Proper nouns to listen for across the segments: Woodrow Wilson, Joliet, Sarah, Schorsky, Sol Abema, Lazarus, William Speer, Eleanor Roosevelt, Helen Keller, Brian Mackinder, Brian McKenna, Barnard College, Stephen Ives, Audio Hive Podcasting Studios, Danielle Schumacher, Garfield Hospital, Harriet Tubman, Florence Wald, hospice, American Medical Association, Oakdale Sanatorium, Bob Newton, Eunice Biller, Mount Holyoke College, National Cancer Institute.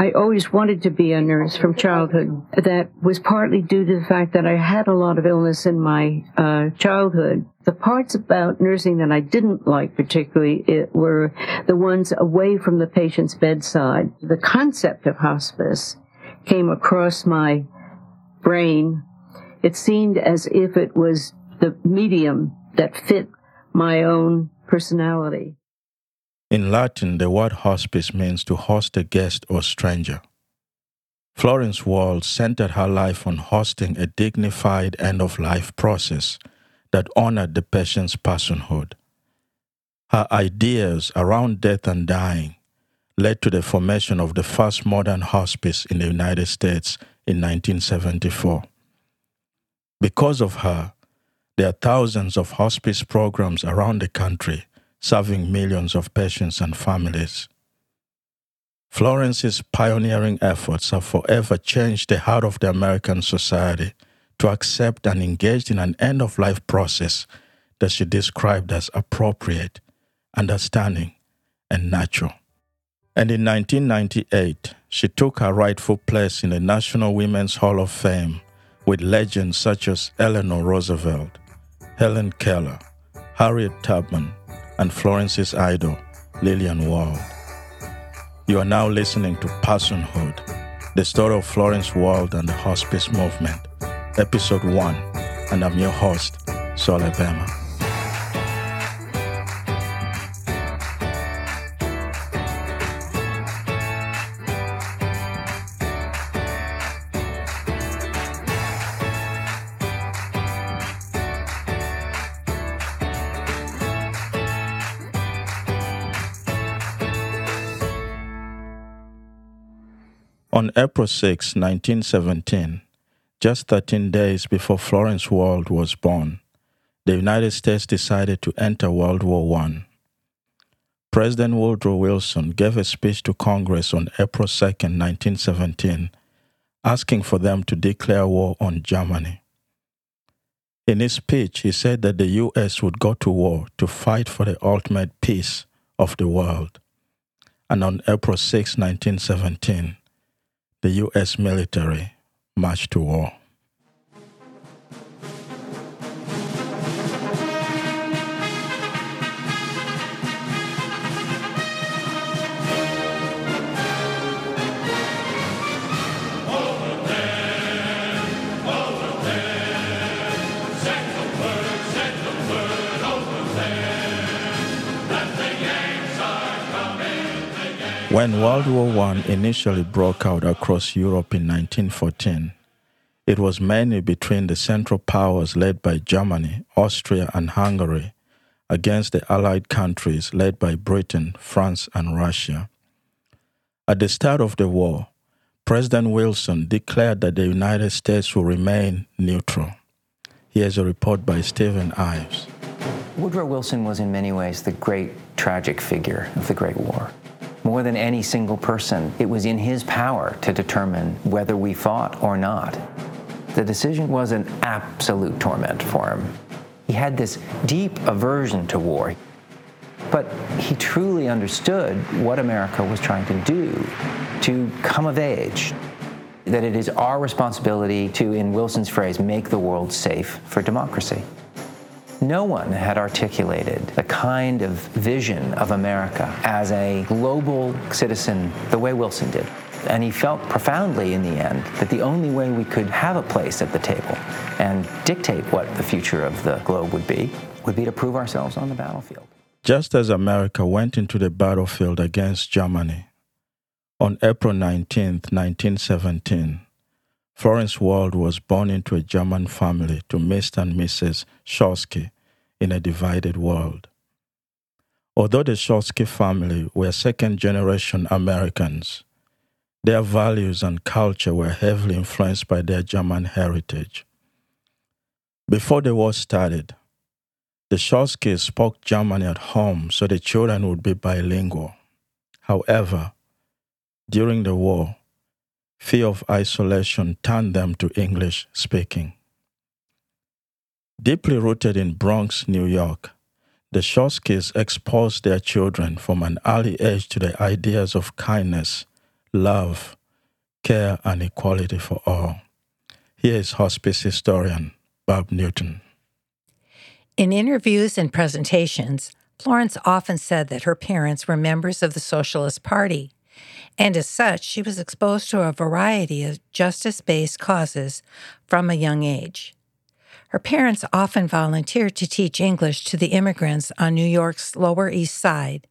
I always wanted to be a nurse from childhood. That was partly due to the fact that I had a lot of illness in my childhood. The parts about nursing that I didn't like particularly were the ones away from the patient's bedside. The concept of hospice came across my brain. It seemed as if it was the medium that fit my own personality. In Latin, the word hospice means to host a guest or stranger. Florence Wald centered her life on hosting a dignified end-of-life process that honored the patient's personhood. Her ideas around death and dying led to the formation of the first modern hospice in the United States in 1974. Because of her, there are thousands of hospice programs around the country, serving millions of patients and families. Florence's pioneering efforts have forever changed the heart of the American society to accept and engage in an end-of-life process that she described as appropriate, understanding, and natural. And in 1998, she took her rightful place in the National Women's Hall of Fame with legends such as Eleanor Roosevelt, Helen Keller, Harriet Tubman, and Florence's idol, Lillian Wald. You are now listening to Personhood, the story of Florence Wald and the hospice movement, episode 1, and I'm your host, Sol Abema. On April 6, 1917, just 13 days before Florence Wald was born, the United States decided to enter World War I. President Woodrow Wilson gave a speech to Congress on April 2, 1917, asking for them to declare war on Germany. In his speech, he said that the U.S. would go to war to fight for the ultimate peace of the world. And on April 6, 1917, the U.S. military marched to war. When World War I initially broke out across Europe in 1914, it was mainly between the Central Powers led by Germany, Austria, and Hungary against the Allied countries led by Britain, France, and Russia. At the start of the war, President Wilson declared that the United States will remain neutral. Here's a report by Stephen Ives. Woodrow Wilson was in many ways the great tragic figure of the Great War. More than any single person, it was in his power to determine whether we fought or not. The decision was an absolute torment for him. He had this deep aversion to war, but he truly understood what America was trying to do, to come of age, that it is our responsibility to, in Wilson's phrase, make the world safe for democracy. No one had articulated the kind of vision of America as a global citizen the way Wilson did. And he felt profoundly in the end that the only way we could have a place at the table and dictate what the future of the globe would be to prove ourselves on the battlefield. Just as America went into the battlefield against Germany, on April 19, 1917, Florence Wald was born into a German family to Mr. and Mrs. Schorsky in a divided world. Although the Schorsky family were second-generation Americans, their values and culture were heavily influenced by their German heritage. Before the war started, the Schorskys spoke German at home so the children would be bilingual. However, during the war, fear of isolation turned them to English speaking. Deeply rooted in Bronx, New York, the Schorskys exposed their children from an early age to the ideas of kindness, love, care, and equality for all. Here is hospice historian Bob Newton. In interviews and presentations, Florence often said that her parents were members of the Socialist Party, and as such, she was exposed to a variety of justice-based causes from a young age. Her parents often volunteered to teach English to the immigrants on New York's Lower East Side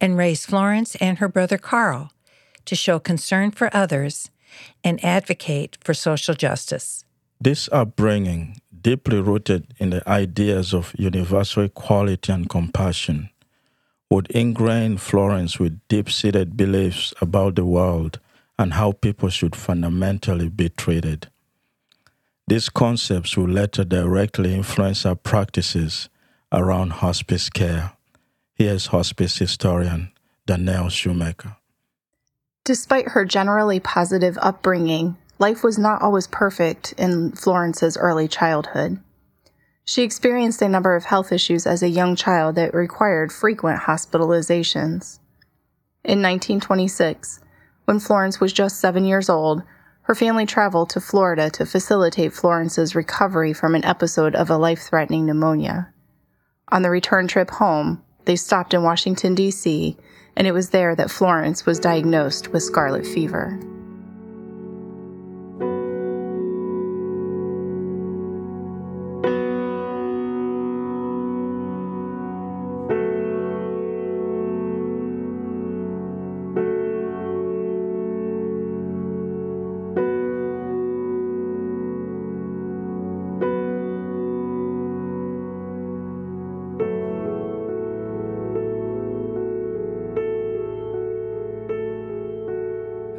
and raised Florence and her brother Carl to show concern for others and advocate for social justice. This upbringing, deeply rooted in the ideas of universal equality and compassion, would ingrain Florence with deep-seated beliefs about the world and how people should fundamentally be treated. These concepts will later directly influence our practices around hospice care. Here's hospice historian Danielle Schumacher. Despite her generally positive upbringing, life was not always perfect in Florence's early childhood. She experienced a number of health issues as a young child that required frequent hospitalizations. In 1926, when Florence was just 7 years old, her family traveled to Florida to facilitate Florence's recovery from an episode of a life-threatening pneumonia. On the return trip home, they stopped in Washington, D.C., and it was there that Florence was diagnosed with scarlet fever.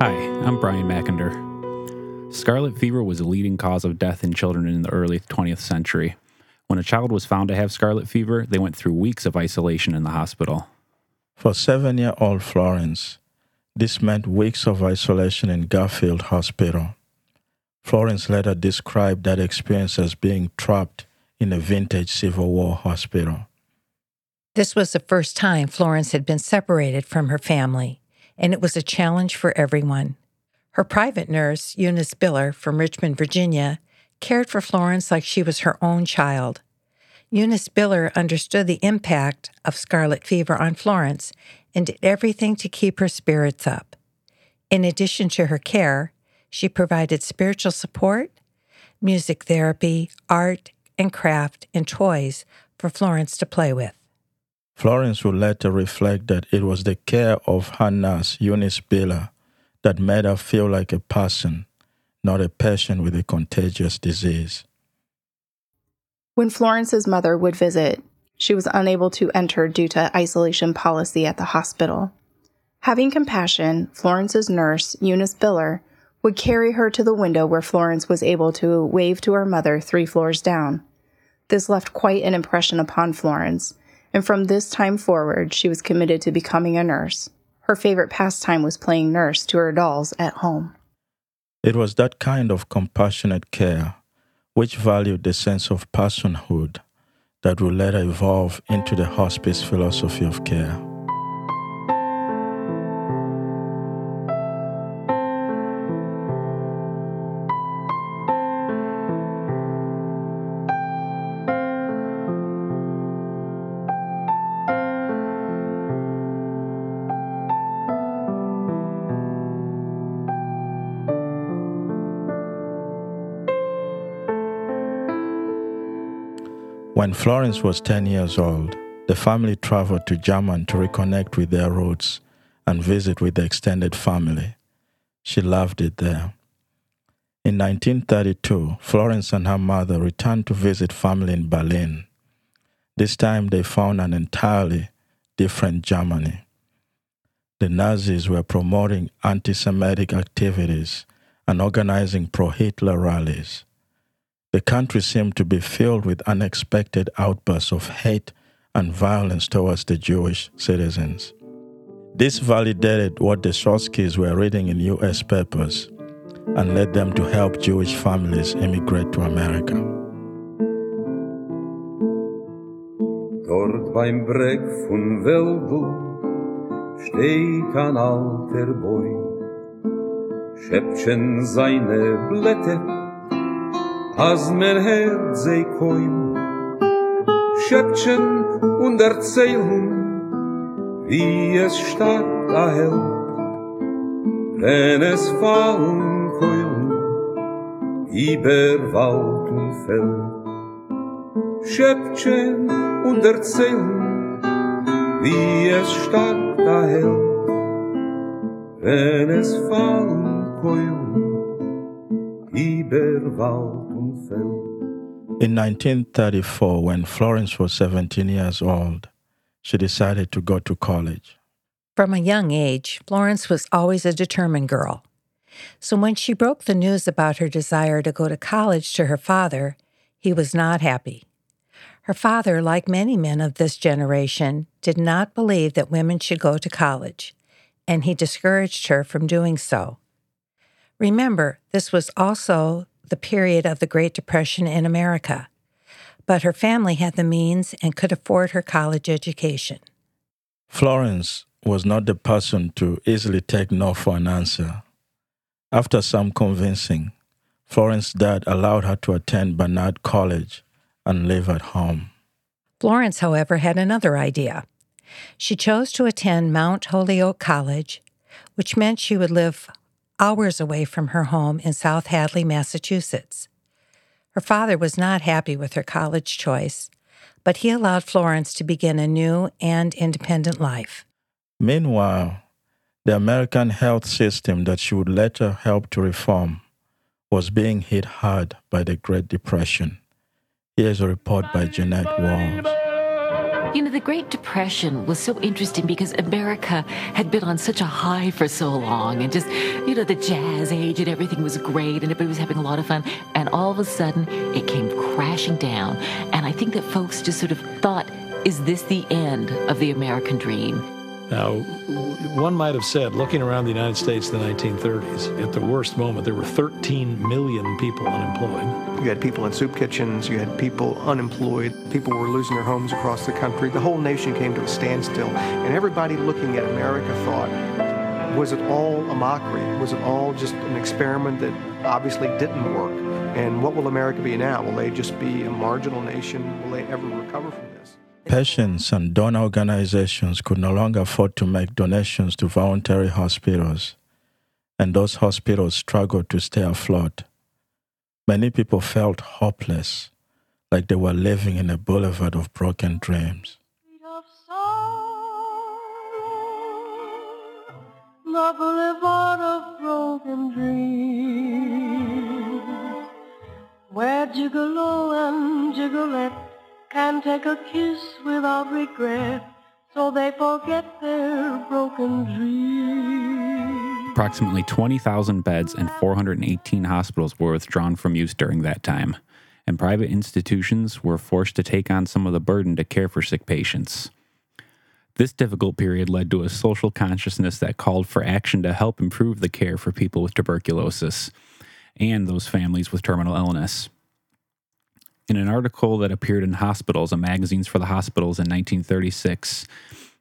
Hi, I'm Brian McKenna. Scarlet fever was a leading cause of death in children in the early 20th century. When a child was found to have scarlet fever, they went through weeks of isolation in the hospital. For 7-year-old Florence, this meant weeks of isolation in Garfield Hospital. Florence later described that experience as being trapped in a vintage Civil War hospital. This was the first time Florence had been separated from her family, and it was a challenge for everyone. Her private nurse, Eunice Biller, from Richmond, Virginia, cared for Florence like she was her own child. Eunice Biller understood the impact of scarlet fever on Florence and did everything to keep her spirits up. In addition to her care, she provided spiritual support, music therapy, art and craft, and toys for Florence to play with. Florence would later reflect that it was the care of her nurse, Eunice Biller, that made her feel like a person, not a patient with a contagious disease. When Florence's mother would visit, she was unable to enter due to isolation policy at the hospital. Having compassion, Florence's nurse, Eunice Biller, would carry her to the window where Florence was able to wave to her mother 3 floors down. This left quite an impression upon Florence, and from this time forward, she was committed to becoming a nurse. Her favorite pastime was playing nurse to her dolls at home. It was that kind of compassionate care, which valued the sense of personhood, that would later evolve into the hospice philosophy of care. When Florence was 10 years old, the family traveled to Germany to reconnect with their roots and visit with the extended family. She loved it there. In 1932, Florence and her mother returned to visit family in Berlin. This time they found an entirely different Germany. The Nazis were promoting anti-Semitic activities and organizing pro-Hitler rallies. The country seemed to be filled with unexpected outbursts of hate and violence towards the Jewish citizens. This validated what the Schorskys were reading in U.S. papers and led them to help Jewish families immigrate to America. Dort beim Breck von Veldo steht ein alter Boy. Schäppchen seine Blätter, als mein Herz sei Koim. Schäppchen und erzählen, wie es starb der Held, wenn es fallen Keulen über Wald und Feld. Schäppchen und erzählen, wie es starb der Held, wenn es fallen Keulen über Wald und Feld. In 1934, when Florence was 17 years old, she decided to go to college. From a young age, Florence was always a determined girl. So when she broke the news about her desire to go to college to her father, he was not happy. Her father, like many men of this generation, did not believe that women should go to college, and he discouraged her from doing so. Remember, this was also the period of the Great Depression in America, but her family had the means and could afford her college education. Florence was not the person to easily take no for an answer. After some convincing, Florence's dad allowed her to attend Barnard College and live at home. Florence, however, had another idea. She chose to attend Mount Holyoke College, which meant she would live hours away from her home in South Hadley, Massachusetts. Her father was not happy with her college choice, but he allowed Florence to begin a new and independent life. Meanwhile, the American health system that she would later help to reform was being hit hard by the Great Depression. Here's a report by Jeanette Walls. You know, the Great Depression was so interesting because America had been on such a high for so long, and just, you know, the jazz age and everything was great and everybody was having a lot of fun, and all of a sudden it came crashing down. And I think that folks just sort of thought, is this the end of the American dream? Now, one might have said, looking around the United States in the 1930s, at the worst moment, there were 13 million people unemployed. You had people in soup kitchens, you had people unemployed, people were losing their homes across the country. The whole nation came to a standstill, and everybody looking at America thought, was it all a mockery? Was it all just an experiment that obviously didn't work? And what will America be now? Will they just be a marginal nation? Will they ever recover from this? Patients and donor organizations could no longer afford to make donations to voluntary hospitals, and those hospitals struggled to stay afloat. Many people felt hopeless, like they were living in a boulevard of broken dreams. The boulevard of broken dreams, where gigolo and gigolette can take a kiss without regret, so they forget their broken dreams. Approximately 20,000 beds and 418 hospitals were withdrawn from use during that time, and private institutions were forced to take on some of the burden to care for sick patients. This difficult period led to a social consciousness that called for action to help improve the care for people with tuberculosis and those families with terminal illness. In an article that appeared in Hospitals, a magazine for the hospitals in 1936,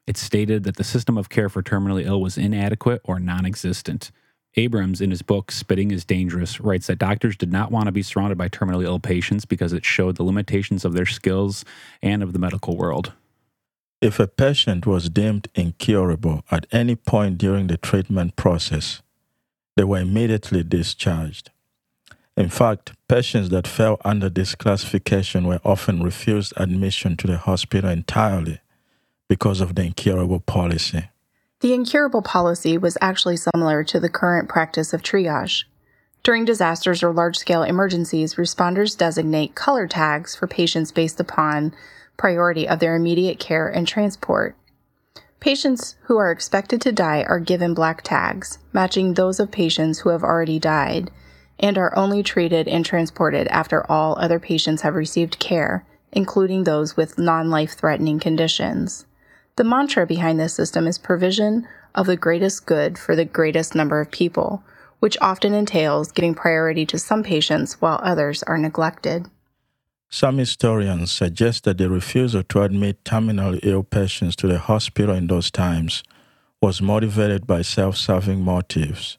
it stated that the system of care for terminally ill was inadequate or non-existent. Abrams, in his book, Spitting is Dangerous, writes that doctors did not want to be surrounded by terminally ill patients because it showed the limitations of their skills and of the medical world. If a patient was deemed incurable at any point during the treatment process, they were immediately discharged. In fact, patients that fell under this classification were often refused admission to the hospital entirely because of the incurable policy. The incurable policy was actually similar to the current practice of triage. During disasters or large-scale emergencies, responders designate color tags for patients based upon priority of their immediate care and transport. Patients who are expected to die are given black tags, matching those of patients who have already died, and are only treated and transported after all other patients have received care, including those with non-life-threatening conditions. The mantra behind this system is provision of the greatest good for the greatest number of people, which often entails giving priority to some patients while others are neglected. Some historians suggest that the refusal to admit terminally ill patients to the hospital in those times was motivated by self-serving motives.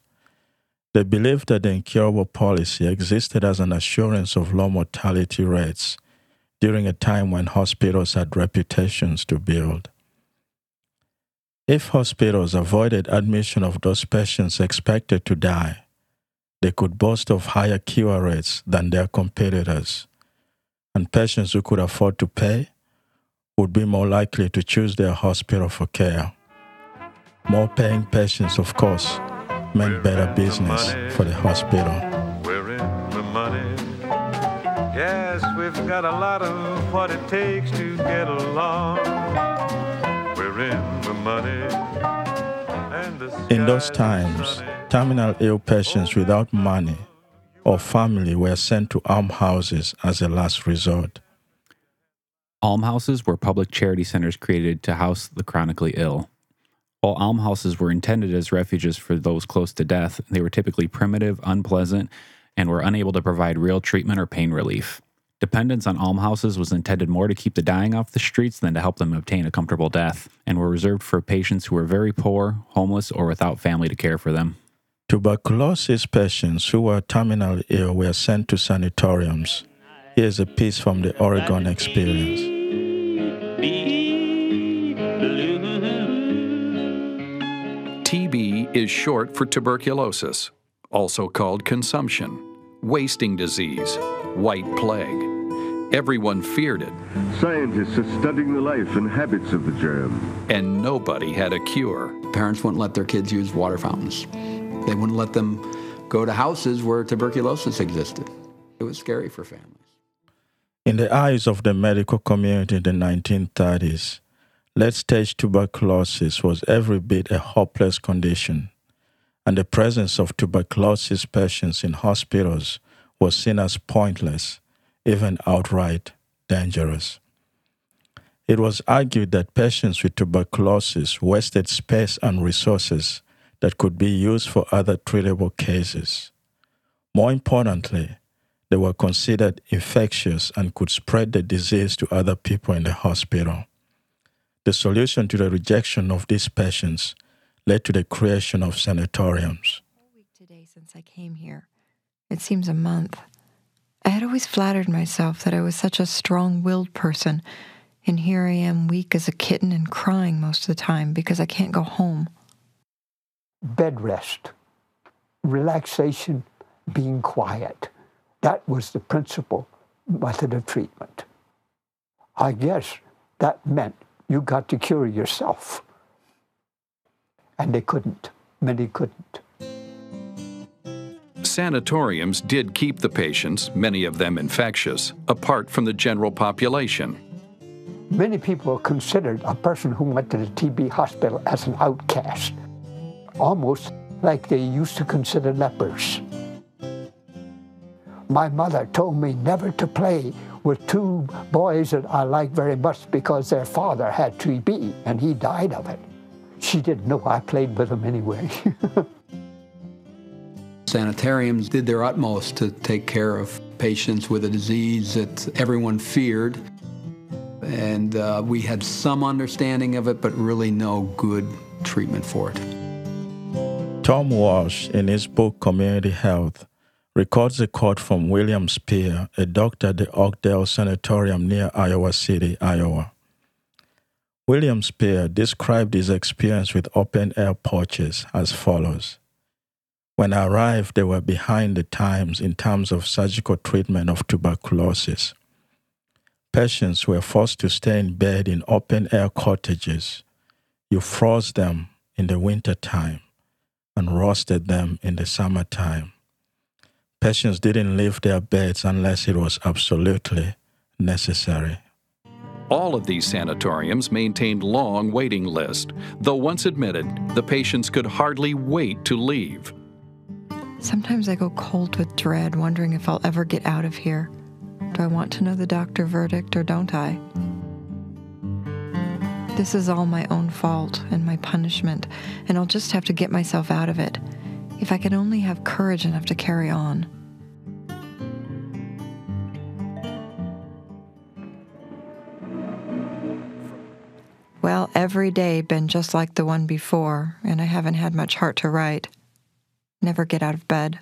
They believed that the incurable policy existed as an assurance of low mortality rates during a time when hospitals had reputations to build. If hospitals avoided admission of those patients expected to die, they could boast of higher cure rates than their competitors, and patients who could afford to pay would be more likely to choose their hospital for care. More paying patients, of course, meant better business for the hospital. We're in the money. Yes, we've got a lot of what it takes to get along. We're in the money. In those times, terminal ill patients without money or family were sent to almshouses as a last resort. Almshouses were public charity centers created to house the chronically ill. While almshouses were intended as refuges for those close to death, they were typically primitive, unpleasant, and were unable to provide real treatment or pain relief. Dependence on almshouses was intended more to keep the dying off the streets than to help them obtain a comfortable death, and were reserved for patients who were very poor, homeless, or without family to care for them. Tuberculosis patients who were terminally ill were sent to sanatoriums. Here's a piece from the Oregon Experience. TB is short for tuberculosis, also called consumption, wasting disease, white plague. Everyone feared it. Scientists are studying the life and habits of the germ. And nobody had a cure. Parents wouldn't let their kids use water fountains. They wouldn't let them go to houses where tuberculosis existed. It was scary for families. In the eyes of the medical community in the 1930s, late-stage tuberculosis was every bit a hopeless condition, and the presence of tuberculosis patients in hospitals was seen as pointless, even outright dangerous. It was argued that patients with tuberculosis wasted space and resources that could be used for other treatable cases. More importantly, they were considered infectious and could spread the disease to other people in the hospital. The solution to the rejection of these patients led to the creation of sanatoriums. A week today since I came here. It seems a month. I had always flattered myself that I was such a strong-willed person, and here I am weak as a kitten and crying most of the time because I can't go home. Bed rest, relaxation, being quiet. That was the principal method of treatment. I guess that meant you got to cure yourself. And they couldn't. Many couldn't. Sanatoriums did keep the patients, many of them infectious, apart from the general population. Many people considered a person who went to the TB hospital as an outcast, almost like they used to consider lepers. My mother told me never to play with two boys that I liked very much because their father had TB and he died of it. She didn't know I played with them anyway. Sanatoriums did their utmost to take care of patients with a disease that everyone feared. And we had some understanding of it, but really no good treatment for it. Tom Walsh, in his book Community Health, records a quote from William Speer, a doctor at the Oakdale Sanatorium near Iowa City, Iowa. William Speer described his experience with open-air porches as follows. When I arrived, they were behind the times in terms of surgical treatment of tuberculosis. Patients were forced to stay in bed in open-air cottages. You froze them in the wintertime and roasted them in the summertime. Patients didn't leave their beds unless it was absolutely necessary. All of these sanatoriums maintained long waiting lists, though once admitted, the patients could hardly wait to leave. Sometimes I go cold with dread, wondering if I'll ever get out of here. Do I want to know the doctor verdict or don't I? This is all my own fault and my punishment, and I'll just have to get myself out of it. If I can only have courage enough to carry on. Well, every day been just like the one before, and I haven't had much heart to write. never get out of bed.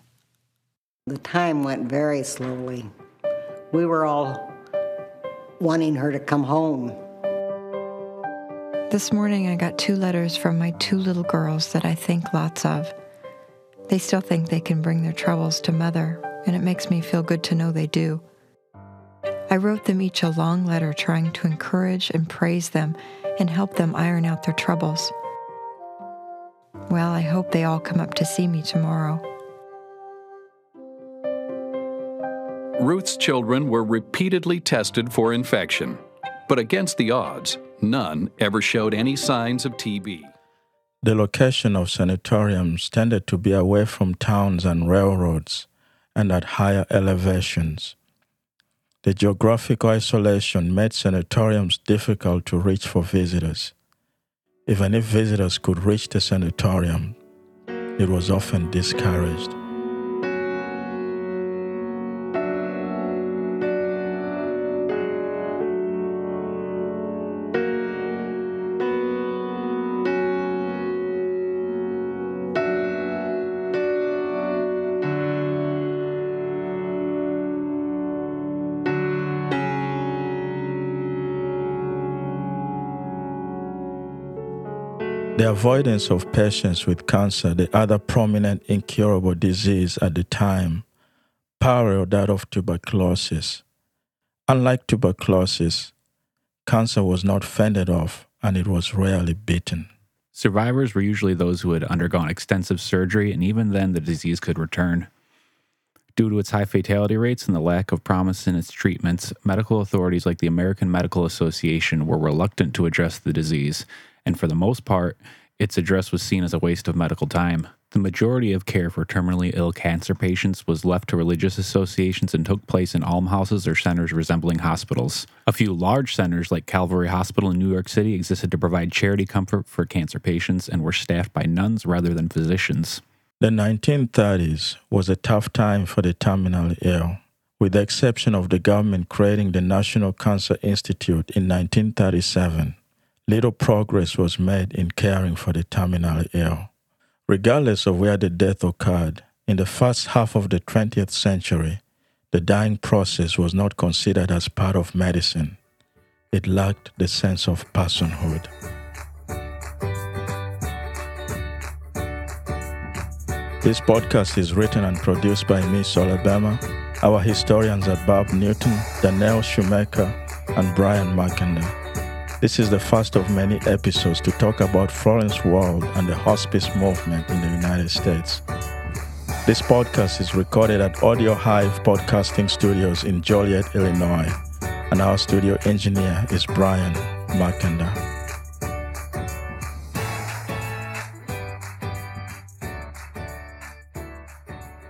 The time went very slowly. We were all wanting her to come home. This morning I got 2 letters from my 2 little girls that I think lots of. They still think they can bring their troubles to Mother, and it makes me feel good to know they do. I wrote them each a long letter trying to encourage and praise them and help them iron out their troubles. Well, I hope they all come up to see me tomorrow. Ruth's children were repeatedly tested for infection, but against the odds, none ever showed any signs of TB. The location of sanatoriums tended to be away from towns and railroads and at higher elevations. The geographical isolation made sanatoriums difficult to reach for visitors. Even if visitors could reach the sanatorium, it was often discouraged. The avoidance of patients with cancer, the other prominent incurable disease at the time, paralleled that of tuberculosis. Unlike tuberculosis, cancer was not fended off and it was rarely beaten. Survivors were usually those who had undergone extensive surgery, and even then the disease could return. Due to its high fatality rates and the lack of promise in its treatments, medical authorities like the American Medical Association were reluctant to address the disease, and for the most part, its address was seen as a waste of medical time. The majority of care for terminally ill cancer patients was left to religious associations and took place in almshouses or centers resembling hospitals. A few large centers like Calvary Hospital in New York City existed to provide charity comfort for cancer patients and were staffed by nuns rather than physicians. The 1930s was a tough time for the terminally ill. With the exception of the government creating the National Cancer Institute in 1937, little progress was made in caring for the terminally ill. Regardless of where the death occurred, in the first half of the 20th century, the dying process was not considered as part of medicine. It lacked the sense of personhood. This podcast is written and produced by me, Sol Abema. Our historians are Bob Newton, Danielle Schumacher, and Brian Mackinder. This is the first of many episodes to talk about Florence Wald and the hospice movement in the United States. This podcast is recorded at Audio Hive Podcasting Studios in Joliet, Illinois, and our studio engineer is Brian Mackinder.